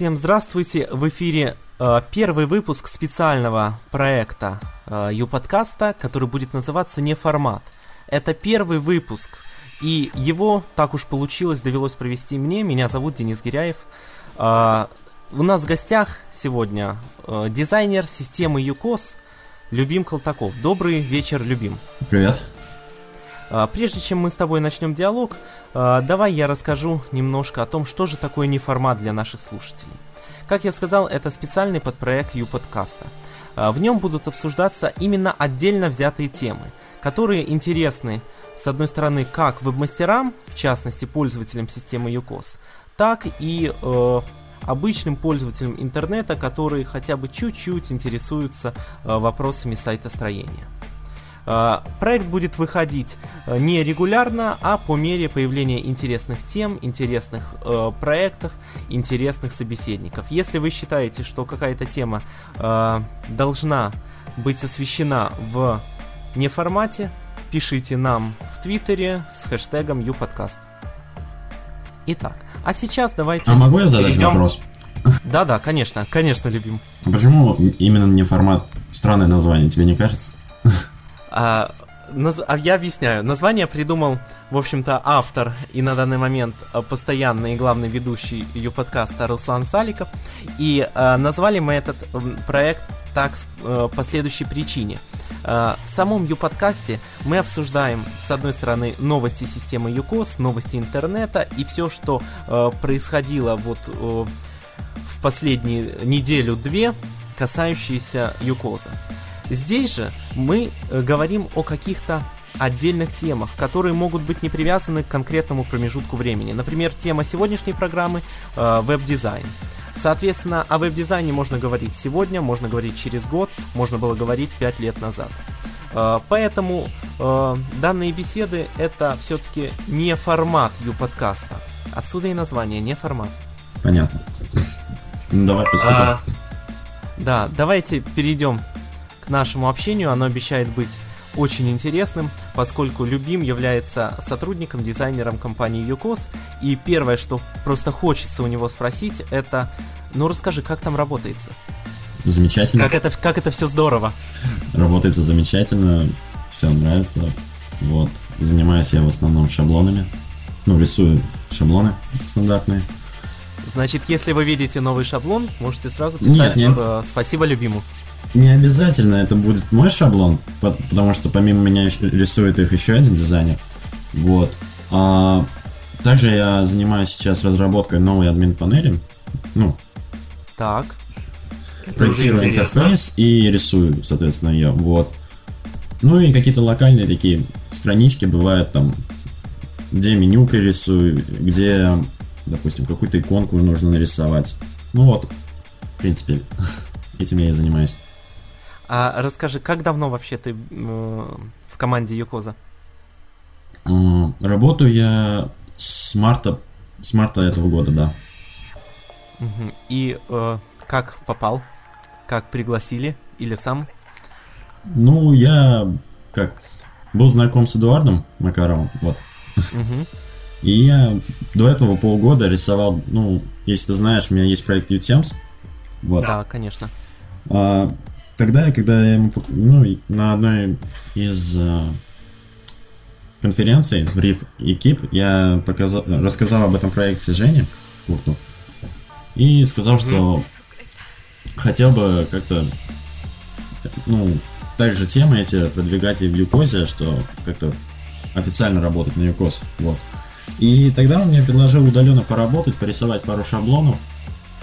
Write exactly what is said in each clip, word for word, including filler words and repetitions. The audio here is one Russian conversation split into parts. Всем здравствуйте, в эфире э, первый выпуск специального проекта э, Ю-Подкаста, который будет называться «Неформат». Это первый выпуск, и его, так уж получилось, довелось провести мне. Меня зовут Денис Гиряев. Э, у нас в гостях сегодня э, дизайнер системы ЮКОС Любим Колтаков. Добрый вечер, Любим. Привет. Э, прежде чем мы с тобой начнем диалог, давай я расскажу немножко о том, что же такое неформат для наших слушателей. Как я сказал, это специальный подпроект Ю-Подкаста. В нем будут обсуждаться именно отдельно взятые темы, которые интересны, с одной стороны, как веб-мастерам, в частности, пользователям системы ЮКОС, так и э, обычным пользователям интернета, которые хотя бы чуть-чуть интересуются э, вопросами сайтостроения. Проект будет выходить не регулярно, а по мере появления интересных тем, интересных э, проектов, интересных собеседников. Если вы считаете, что какая-то тема э, должна быть освещена в неформате, пишите нам в Твиттере с хэштегом Ю-Подкаст. Итак, а сейчас давайте... А могу я задать перейдем... вопрос? Да-да, конечно, конечно, Любим. Почему именно неформат? Странное название, тебе не кажется? А, наз... а я объясняю. Название придумал, в общем-то, автор и на данный момент постоянный и главный ведущий Ю-Подкаста Руслан Саликов. И а, назвали мы этот проект так а, по следующей причине. А, в самом Ю-Подкасте мы обсуждаем, с одной стороны, новости системы ЮКОС, новости интернета и все, что а, происходило вот а, в последние неделю-две, касающиеся ЮКОСа. Здесь же мы говорим о каких-то отдельных темах, которые могут быть не привязаны к конкретному промежутку времени. Например, тема сегодняшней программы э, – веб-дизайн. Соответственно, о веб-дизайне можно говорить сегодня, можно говорить через год, можно было говорить пять лет назад. Э, поэтому э, данные беседы – это все-таки не формат Ю-Подкаста. Отсюда и название – не формат. Понятно. Давай приступим. Да, давайте перейдем нашему общению. Оно обещает быть очень интересным, поскольку Любим является сотрудником, дизайнером компании ЮКОС, и первое, что просто хочется у него спросить, это, ну расскажи, как там работается? Замечательно. Как это, как это все здорово? Работается замечательно, все нравится, вот, занимаюсь я в основном шаблонами, ну, рисую шаблоны стандартные. Значит, если вы видите новый шаблон, можете сразу писать нет, нет. «Спасибо Любиму». Не обязательно это будет мой шаблон, потому что помимо меня рисует их еще один дизайнер. Вот. А также я занимаюсь сейчас разработкой новой админ-панели. Ну. Так. Проектирую интерфейс и рисую, соответственно, ее. Вот. Ну и какие-то локальные такие странички бывают там, где меню пририсую, где, допустим, какую-то иконку нужно нарисовать. Ну вот, в принципе, этим я и занимаюсь. А расскажи, как давно вообще ты э, в команде ЮКОЗа? Работаю я с марта, с марта этого года, да. И э, как попал? Как пригласили? Или сам? Ну, я как был знаком с Эдуардом Макаровым, вот. Угу. И я до этого полгода рисовал, ну, если ты знаешь, у меня есть проект ю тимс. Вот. Да, конечно. А, тогда, когда я ему, ну, на одной из э, конференций в РИФ+КИБ я показал, рассказал об этом проекте Жене Курту и сказал, mm-hmm. что хотел бы как-то, ну, также темы эти продвигать и в ЮКОЗе, что как-то официально работать на ЮКОЗ, вот. И тогда он мне предложил удаленно поработать, порисовать пару шаблонов,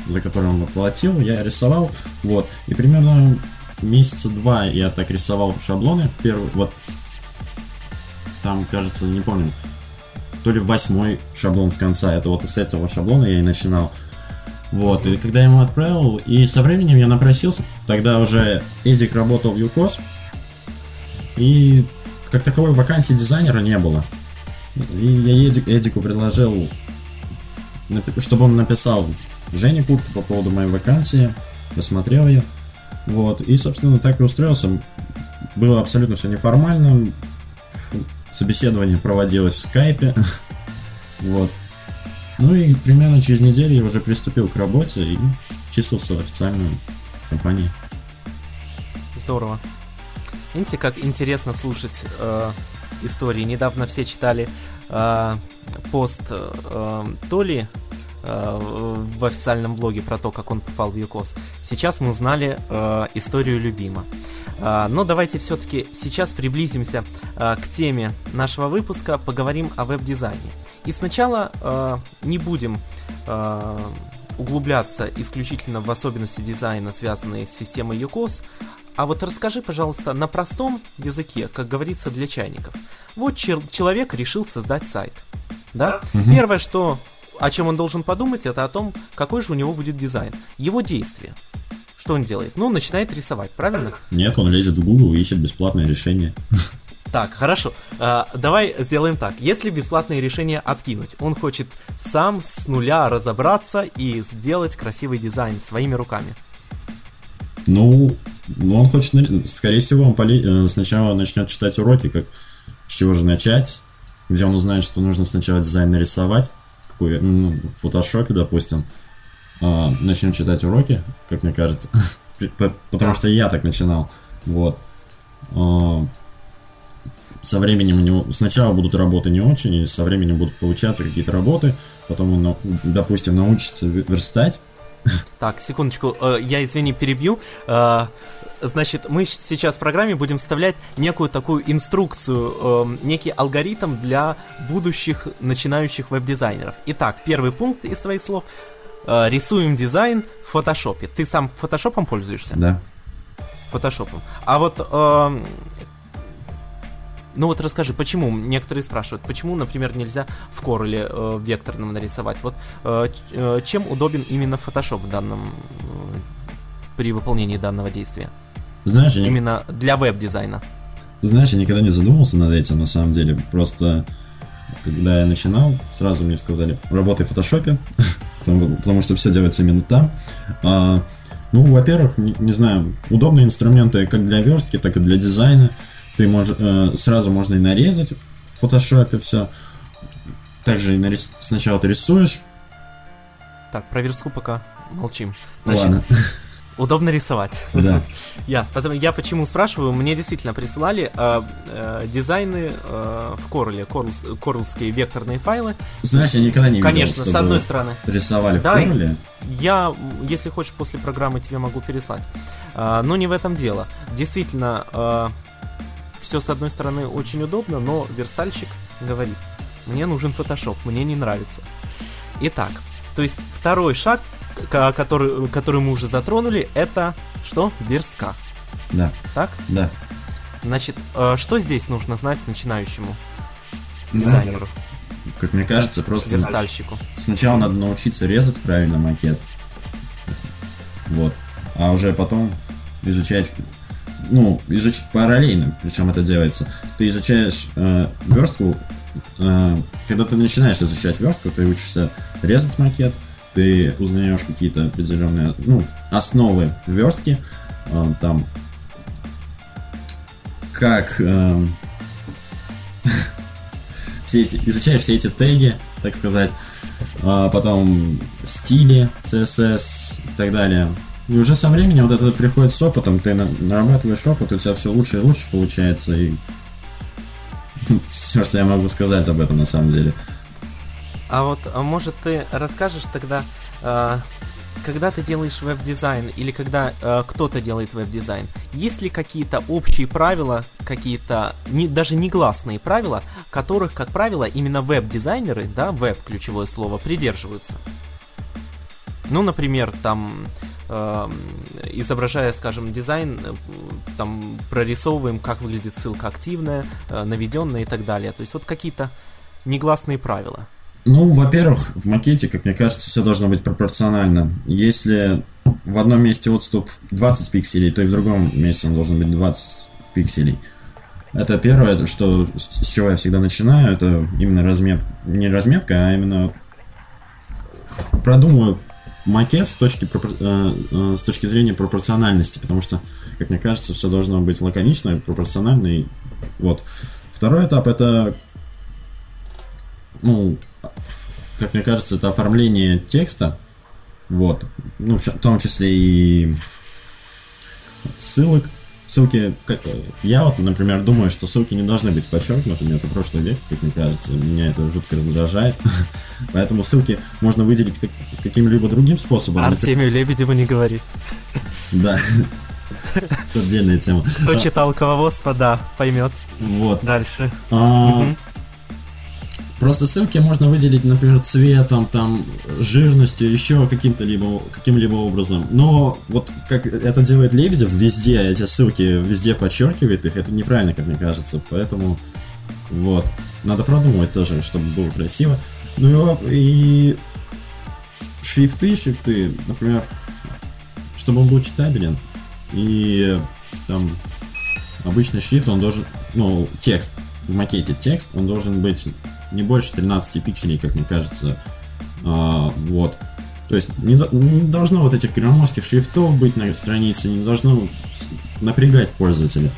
за которые он оплатил, я рисовал, вот. И примерно месяца два я так рисовал шаблоны. Первый, вот, там, кажется, не помню, то ли восьмой шаблон с конца, это вот с этого шаблона я и начинал. Вот, и когда я ему отправил, и со временем я напросился, тогда уже Эдик работал в ЮКОС, и как таковой вакансии дизайнера не было. И я Эдик, Эдику предложил, чтобы он написал Жене Курту по поводу моей вакансии, посмотрел ее. Вот, и, собственно, так и устроился. Было абсолютно все неформально. Собеседование проводилось в скайпе. Вот. Ну и примерно через неделю я уже приступил к работе и числился официально в компании. Здорово. Видите, как интересно слушать э, истории. Недавно все читали э, пост э, Толи э, в официальном блоге про то, как он попал в ЮКОС. Сейчас мы узнали э, историю Любима. Э, но давайте все-таки сейчас приблизимся э, к теме нашего выпуска, поговорим о веб-дизайне. И сначала э, не будем... Э, углубляться исключительно в особенности дизайна, связанные с системой ЮКОС. А вот расскажи, пожалуйста, на простом языке, как говорится, для чайников. Вот чер- человек решил создать сайт, да? Угу. Первое, что, о чем он должен подумать, это о том, какой же у него будет дизайн. Его действие. Что он делает? Ну, начинает рисовать, правильно? Нет, он лезет в Google и ищет бесплатное решение. Так, хорошо, а, давай сделаем так. Если бесплатные решения откинуть, он хочет сам с нуля разобраться и сделать красивый дизайн своими руками. Ну, ну он хочет, скорее всего, он поле... сначала начнет читать уроки, как с чего же начать, где он узнает, что нужно сначала дизайн нарисовать, какой, ну, в фотошопе, допустим, а, начнет читать уроки, как мне кажется, потому что я так начинал, вот. Со временем у него сначала будут работы не очень, и со временем будут получаться какие-то работы, потом он, допустим, научится верстать. Так, секундочку, я, извини, перебью. Значит, мы сейчас в программе будем вставлять некую такую инструкцию, некий алгоритм для будущих начинающих веб-дизайнеров. Итак, первый пункт из твоих слов. Рисуем дизайн в фотошопе. Ты сам фотошопом пользуешься? Да. Фотошопом. А вот... Ну вот расскажи, почему, некоторые спрашивают, почему, например, нельзя в Corel э, векторном нарисовать? Вот э, э, чем удобен именно Photoshop в данном, э, при выполнении данного действия? Знаешь, именно я... для веб-дизайна. Знаешь, я никогда не задумывался над этим, на самом деле. Просто, когда я начинал, сразу мне сказали, работай в Photoshop, потому что все делается именно там. А, ну, во-первых, не, не знаю, удобные инструменты как для верстки, так и для дизайна. Ты можешь, э, сразу можно и нарезать в фотошопе все. Также и нарис... сначала ты рисуешь. Так, про верстку пока молчим. Значит, ладно. Удобно рисовать. Да. Я, потом, я почему спрашиваю, мне действительно присылали э, э, дизайны э, в Кореле, корелские векторные файлы. Знаешь, я никогда не видел, конечно, с одной стороны. Рисовали да, в Кореле. Я, если хочешь, после программы тебе могу переслать. Э, но не в этом дело. Действительно... Э, Все, с одной стороны, очень удобно, но верстальщик говорит, мне нужен фотошоп, мне не нравится. Итак, то есть второй шаг, который, который мы уже затронули, это что? Верстка. Да. Так? Да. Значит, что здесь нужно знать начинающему дизайнеру? Как мне кажется, просто верстальщику. Сначала надо научиться резать правильно макет. Вот. А уже потом изучать... Ну, изуч... параллельно, причем это делается. Ты изучаешь э, верстку, э, когда ты начинаешь изучать верстку, ты учишься резать макет, ты узнаешь какие-то определенные, ну, основы верстки, э, там, как э, все эти, изучаешь все эти теги, так сказать, э, потом стили, си эс эс и так далее. И уже со временем вот это приходит с опытом, ты нарабатываешь опыт, у тебя все лучше и лучше получается, и все, что я могу сказать об этом на самом деле. А вот, может, ты расскажешь тогда, когда ты делаешь веб-дизайн или когда кто-то делает веб-дизайн, есть ли какие-то общие правила, какие-то не, даже негласные правила, которых, как правило, именно веб-дизайнеры, да, веб, ключевое слово, придерживаются? Ну, например, там... изображая, скажем, дизайн, там прорисовываем, как выглядит ссылка активная, наведенная и так далее. То есть вот какие-то негласные правила. Ну, во-первых, в макете, как мне кажется, все должно быть пропорционально. Если в одном месте отступ двадцать пикселей, то и в другом месте он должен быть двадцать пикселей. Это первое, что, с чего я всегда начинаю. Это именно разметка, не разметка, а именно продумываю макет с точки, с точки зрения пропорциональности, потому что, как мне кажется, все должно быть лаконично, пропорционально. И вот. Второй этап — это, ну, как мне кажется, это оформление текста, вот, ну, в том числе и ссылок. Ссылки, как, я вот, например, думаю, что ссылки не должны быть подчеркнуты, у меня это прошлый век, как мне кажется, меня это жутко раздражает, поэтому ссылки можно выделить как, каким-либо другим способом. Артемию Лебедеву не говори. Да, это отдельная тема. Кто читал руководство, да, поймет. Вот. Дальше. Просто ссылки можно выделить, например, цветом, там, жирностью, еще каким-то либо, каким-либо образом. Но вот как это делает Лебедев, везде эти ссылки, везде подчеркивает их, это неправильно, как мне кажется. Поэтому вот, надо продумать тоже, чтобы было красиво. Ну и шрифты, шрифты, например, чтобы он был читабелен. И там обычный шрифт, он должен, ну, текст, в макете текст, он должен быть не больше тринадцать пикселей, как мне кажется. а, Вот. То есть не, не должно вот этих громоздких шрифтов быть на странице. Не должно напрягать пользователя.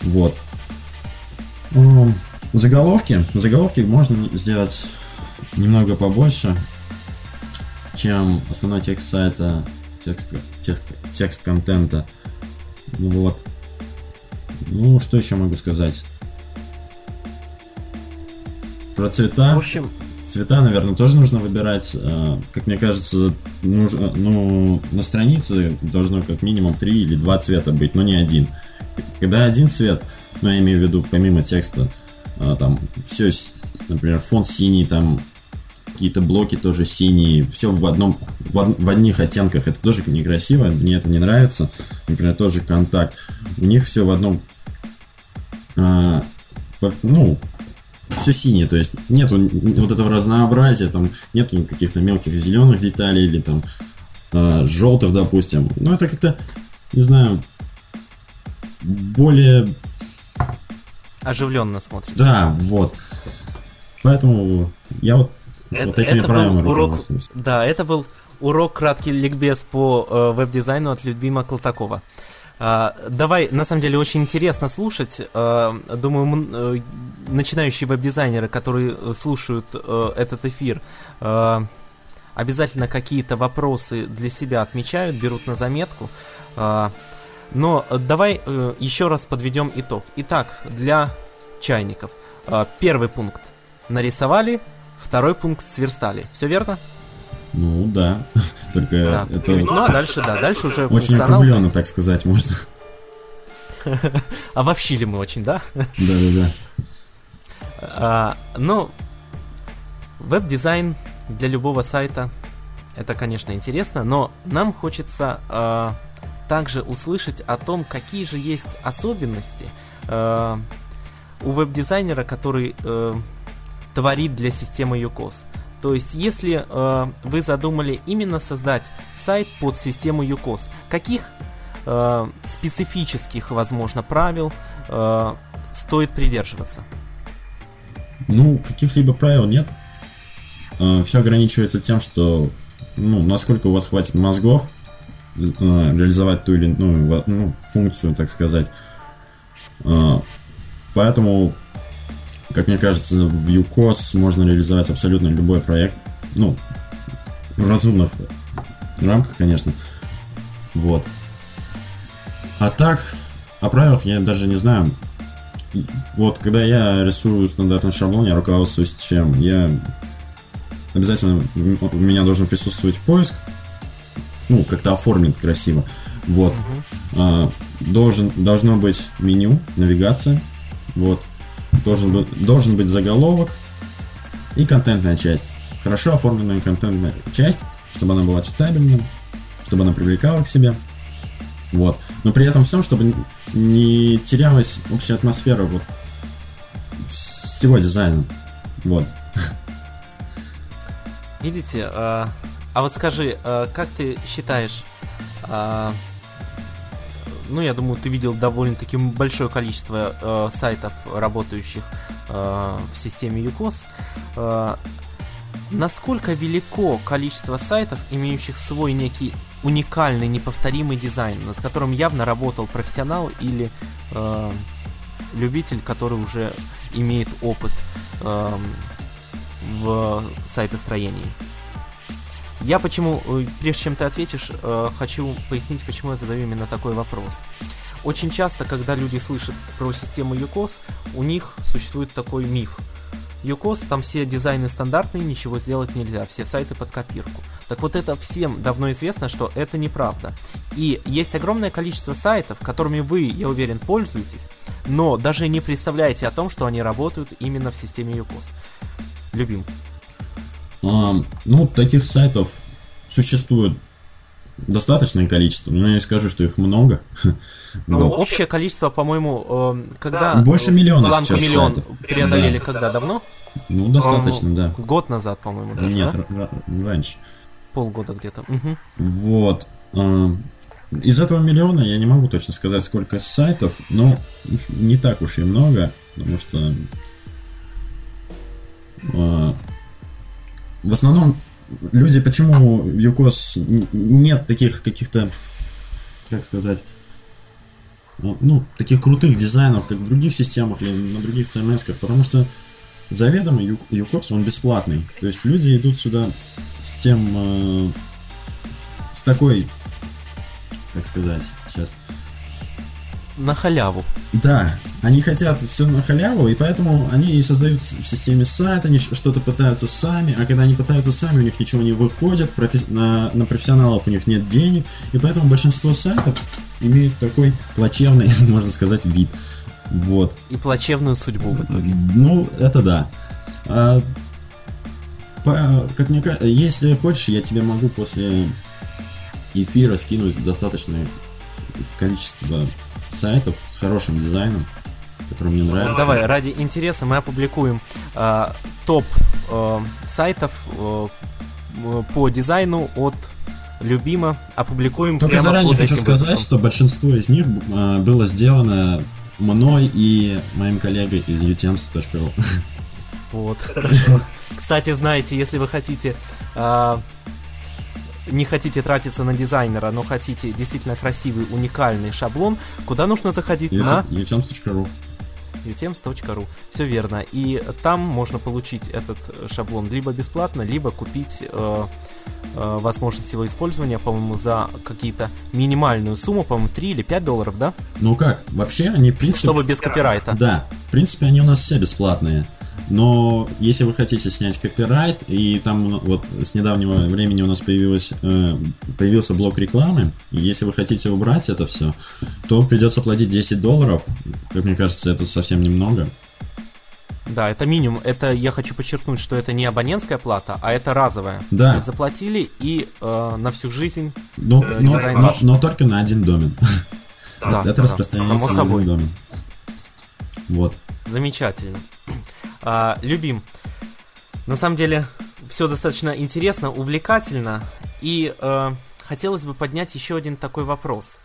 Вот. um, Заголовки Заголовки можно сделать немного побольше, чем основной текст сайта, Текст, текст, текст контента. Вот. Ну, что еще могу сказать про цвета. В общем, цвета, наверное, тоже нужно выбирать. Как мне кажется, нужно, ну, на странице должно как минимум три или два цвета быть, но не один. Когда один цвет, ну, я имею в виду помимо текста, там все, например, фон синий, там какие-то блоки тоже синие, все в одном, в, од- в одних оттенках, это тоже некрасиво, мне это не нравится. Например, тот же контакт, у них все в одном, а, ну, все синее, то есть нету вот этого разнообразия, там нету каких-то мелких зеленых деталей или там э, желтых, допустим. Но это как-то, не знаю, более оживленно смотрится. Да, вот. Поэтому я вот, это, вот этими правилами руководствуюсь. Да, это был урок, краткий ликбез по э, веб-дизайну от Любима Колтакова. Давай, на самом деле, очень интересно слушать. Думаю, начинающие веб-дизайнеры, которые слушают этот эфир, обязательно какие-то вопросы для себя отмечают, берут на заметку. Но давай еще раз подведем итог. Итак, для чайников. Первый пункт нарисовали, второй пункт сверстали. Все верно? Ну да, только да. Это... Ну а дальше, да, дальше уже очень округленно, так сказать, можно. А обобщили мы очень, да? Да-да-да. Ну, веб-дизайн для любого сайта, это, конечно, интересно, но нам хочется также услышать о том, какие же есть особенности у веб-дизайнера, который творит для системы ЮКОС. То есть, если э, вы задумали именно создать сайт под систему ЮКОС, каких э, специфических, возможно, правил э, стоит придерживаться? Ну, каких-либо правил нет. Э, все ограничивается тем, что, ну, насколько у вас хватит мозгов э, реализовать ту или иную, ну, функцию, так сказать. Э, поэтому... Как мне кажется, в ЮКОС можно реализовать абсолютно любой проект. Ну, в разумных рамках, конечно. Вот. А так, о правилах я даже не знаю. Вот, когда я рисую стандартный шаблон, я руководствуюсь чем? Я... Обязательно у меня должен присутствовать поиск. Ну, как-то оформлен красиво. Вот. А, должен, должно быть меню, навигация. Вот. Должен быть, должен быть заголовок и контентная часть. Хорошо оформленная контентная часть, чтобы она была читабельна, чтобы она привлекала к себе. Вот. Но при этом всем, чтобы не терялась общая атмосфера вот всего дизайна. Вот. Видите, а, а вот скажи, как ты считаешь... А... Ну, я думаю, ты видел довольно-таки большое количество э, сайтов, работающих э, в системе ЮКОС. Э, насколько велико количество сайтов, имеющих свой некий уникальный, неповторимый дизайн, над которым явно работал профессионал или э, любитель, который уже имеет опыт э, в сайтостроении. Я почему, прежде чем ты ответишь, хочу пояснить, почему я задаю именно такой вопрос. Очень часто, когда люди слышат про систему ЮКОС, у них существует такой миф. ЮКОС, там все дизайны стандартные, ничего сделать нельзя, все сайты под копирку. Так вот, это всем давно известно, что это неправда. И есть огромное количество сайтов, которыми вы, я уверен, пользуетесь, но даже не представляете о том, что они работают именно в системе ЮКОС. Любим. А, ну, таких сайтов существует достаточное количество, но я не скажу, что их много. Ну, вот. Общее количество, по-моему, когда... Да, больше миллиона сейчас миллион сайтов. Преодолели, да. Когда? Давно? Ну, достаточно, да. Год назад, по-моему, даже, Нет, да? р- раньше. Полгода где-то. Угу. Вот. Из этого миллиона я не могу точно сказать, сколько сайтов, но их не так уж и много, потому что... В основном люди, почему ЮКОС нет таких каких-то, как сказать, ну, таких крутых дизайнов, как в других системах или на других си эм эс-ках, потому что заведомо ЮКОС, он бесплатный. То есть люди идут сюда с тем, с такой, как сказать, сейчас... На халяву. Да, они хотят все на халяву, и поэтому они и создают в системе сайт, они что-то пытаются сами, а когда они пытаются сами, у них ничего не выходит, профи- на, на профессионалов у них нет денег, и поэтому большинство сайтов имеют такой плачевный, можно сказать, вид. Вот. И плачевную судьбу в итоге. Ну, это да. А, по, как мне, если хочешь, я тебе могу после эфира скинуть достаточное количество сайтов с хорошим дизайном, который мне нравится. Давай, ради интереса мы опубликуем э, топ э, сайтов э, по дизайну от Любима. Опубликуем. Только заранее хочу сказать, выпуском. Что большинство из них э, было сделано мной и моим коллегой из ю тимс точка ру. Вот, хорошо. Кстати, знаете, если вы хотите... Э, не хотите тратиться на дизайнера, но хотите действительно красивый, уникальный шаблон, куда нужно заходить? На ю тимс точка ру. ю тимс точка ру. Все верно. И там можно получить этот шаблон либо бесплатно, либо купить э, э, возможность его использования, по-моему, за какие-то минимальную сумму, по-моему, три или пять долларов, да? Ну как? Вообще они, в принципе... Чтобы без копирайта. Да. В принципе, они у нас все бесплатные. Но если вы хотите снять копирайт, и там вот с недавнего времени у нас появилось, э, появился блок рекламы, и если вы хотите убрать это все, то придется платить десять долларов, как мне кажется, это совсем немного. Да, это минимум, это я хочу подчеркнуть, что это не абонентская плата, а это разовая. Да. Вы заплатили и э, на всю жизнь. Но, э, но, но, но только на один домен. Да, это да, распространяется на один домен. Вот. Замечательно. А, Любим. На самом деле все достаточно интересно, увлекательно. И э, хотелось бы поднять еще один такой вопрос.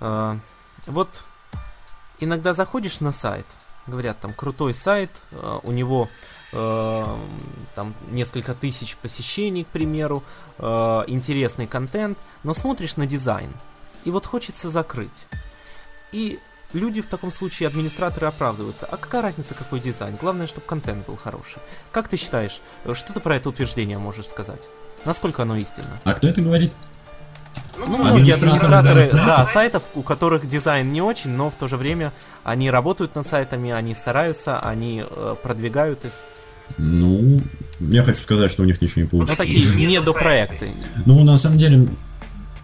э, Вот иногда заходишь на сайт, говорят, там крутой сайт, э, у него э, там несколько тысяч посещений, к примеру, э, интересный контент, но смотришь на дизайн и вот хочется закрыть. И люди в таком случае, администраторы, оправдываются. А какая разница, какой дизайн? Главное, чтобы контент был хороший. Как ты считаешь, что ты про это утверждение можешь сказать? Насколько оно истинно? А кто это говорит? Ну, многие администраторы, да, сайтов, у которых дизайн не очень, но в то же время они работают над сайтами, они стараются, они продвигают их. Ну, я хочу сказать, что у них ничего не получится. Ну, такие недопроекты. Ну, на самом деле,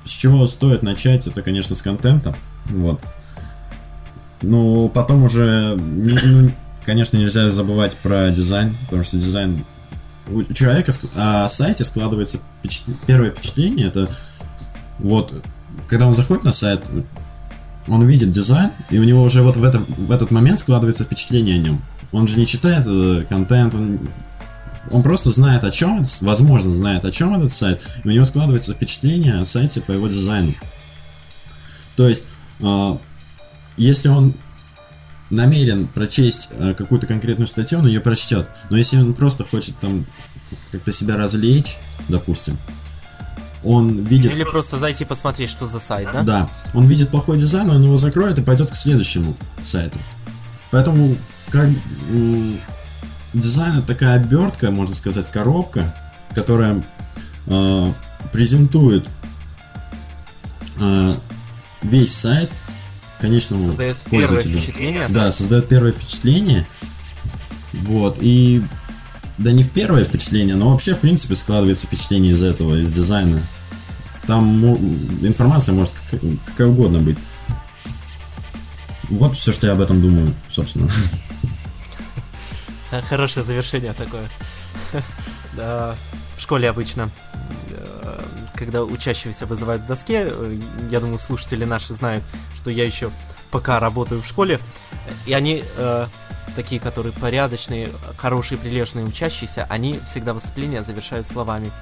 с чего стоит начать, это, конечно, с контента. Вот. Ну, потом уже, ну, конечно, нельзя забывать про дизайн, потому что дизайн... У человека о сайте складывается впечат... первое впечатление, это вот, когда он заходит на сайт, он видит дизайн, и у него уже вот в, этом, в этот момент складывается впечатление о нем. Он же не читает контент, он, он просто знает о чем, возможно, знает о чем этот сайт, и у него складывается впечатление о сайте по его дизайну. То есть... Если он намерен прочесть какую-то конкретную статью, он ее прочтет. Но если он просто хочет там как-то себя развлечь, допустим, он видит... Или просто зайти посмотреть, что за сайт, да? Да. Он видит плохой дизайн, он его закроет и пойдет к следующему сайту. Поэтому как... дизайн — это такая обертка, можно сказать, коробка, которая э, презентует э, весь сайт конечному создает пользователю. Первое да, создает первое впечатление. Вот, и да не в первое впечатление, но вообще, в принципе, складывается впечатление из этого, из дизайна. Там информация может какая угодно быть. Вот все, что я об этом думаю, собственно. Хорошее завершение такое. В школе обычно, когда учащегося вызывают в доске, я думаю, слушатели наши знают, что я еще пока работаю в школе, и они... такие, которые порядочные, хорошие, прилежные учащиеся, они всегда выступления завершают словами: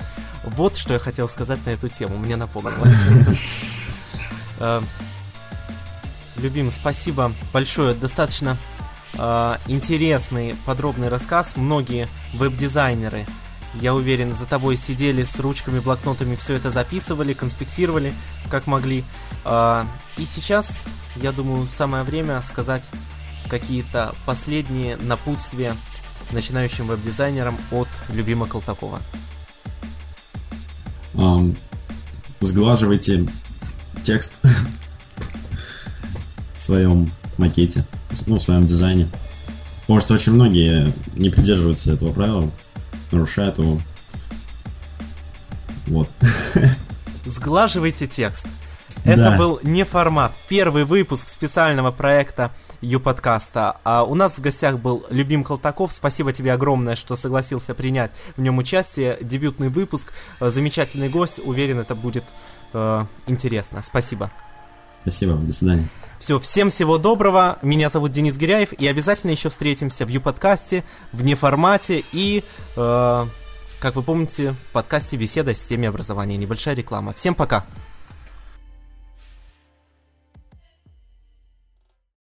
вот что я хотел сказать на эту тему, мне напомнило. Любим, спасибо большое, достаточно интересный, подробный рассказ. Многие веб-дизайнеры, я уверен, за тобой сидели с ручками, блокнотами, все это записывали, конспектировали, как могли. И сейчас, я думаю, самое время сказать какие-то последние напутствия начинающим веб-дизайнерам от Любима Колтакова. Um, сглаживайте текст в своем макете, ну, в своем дизайне. Потому что очень многие не придерживаются этого правила, нарушают его. Вот. Сглаживайте текст. Это да. был Неформат, первый выпуск специального проекта Ю-Подкаста. А у нас в гостях был Любим Колтаков. Спасибо тебе огромное, что согласился принять в нем участие. Дебютный выпуск, замечательный гость. Уверен, это будет э, интересно. Спасибо. Спасибо, до свидания. Все, всем всего доброго. Меня зовут Денис Гиряев. И обязательно еще встретимся в Ю-Подкасте, в Неформате и, э, как вы помните, в подкасте «Беседа с темой образования». Небольшая реклама. Всем пока.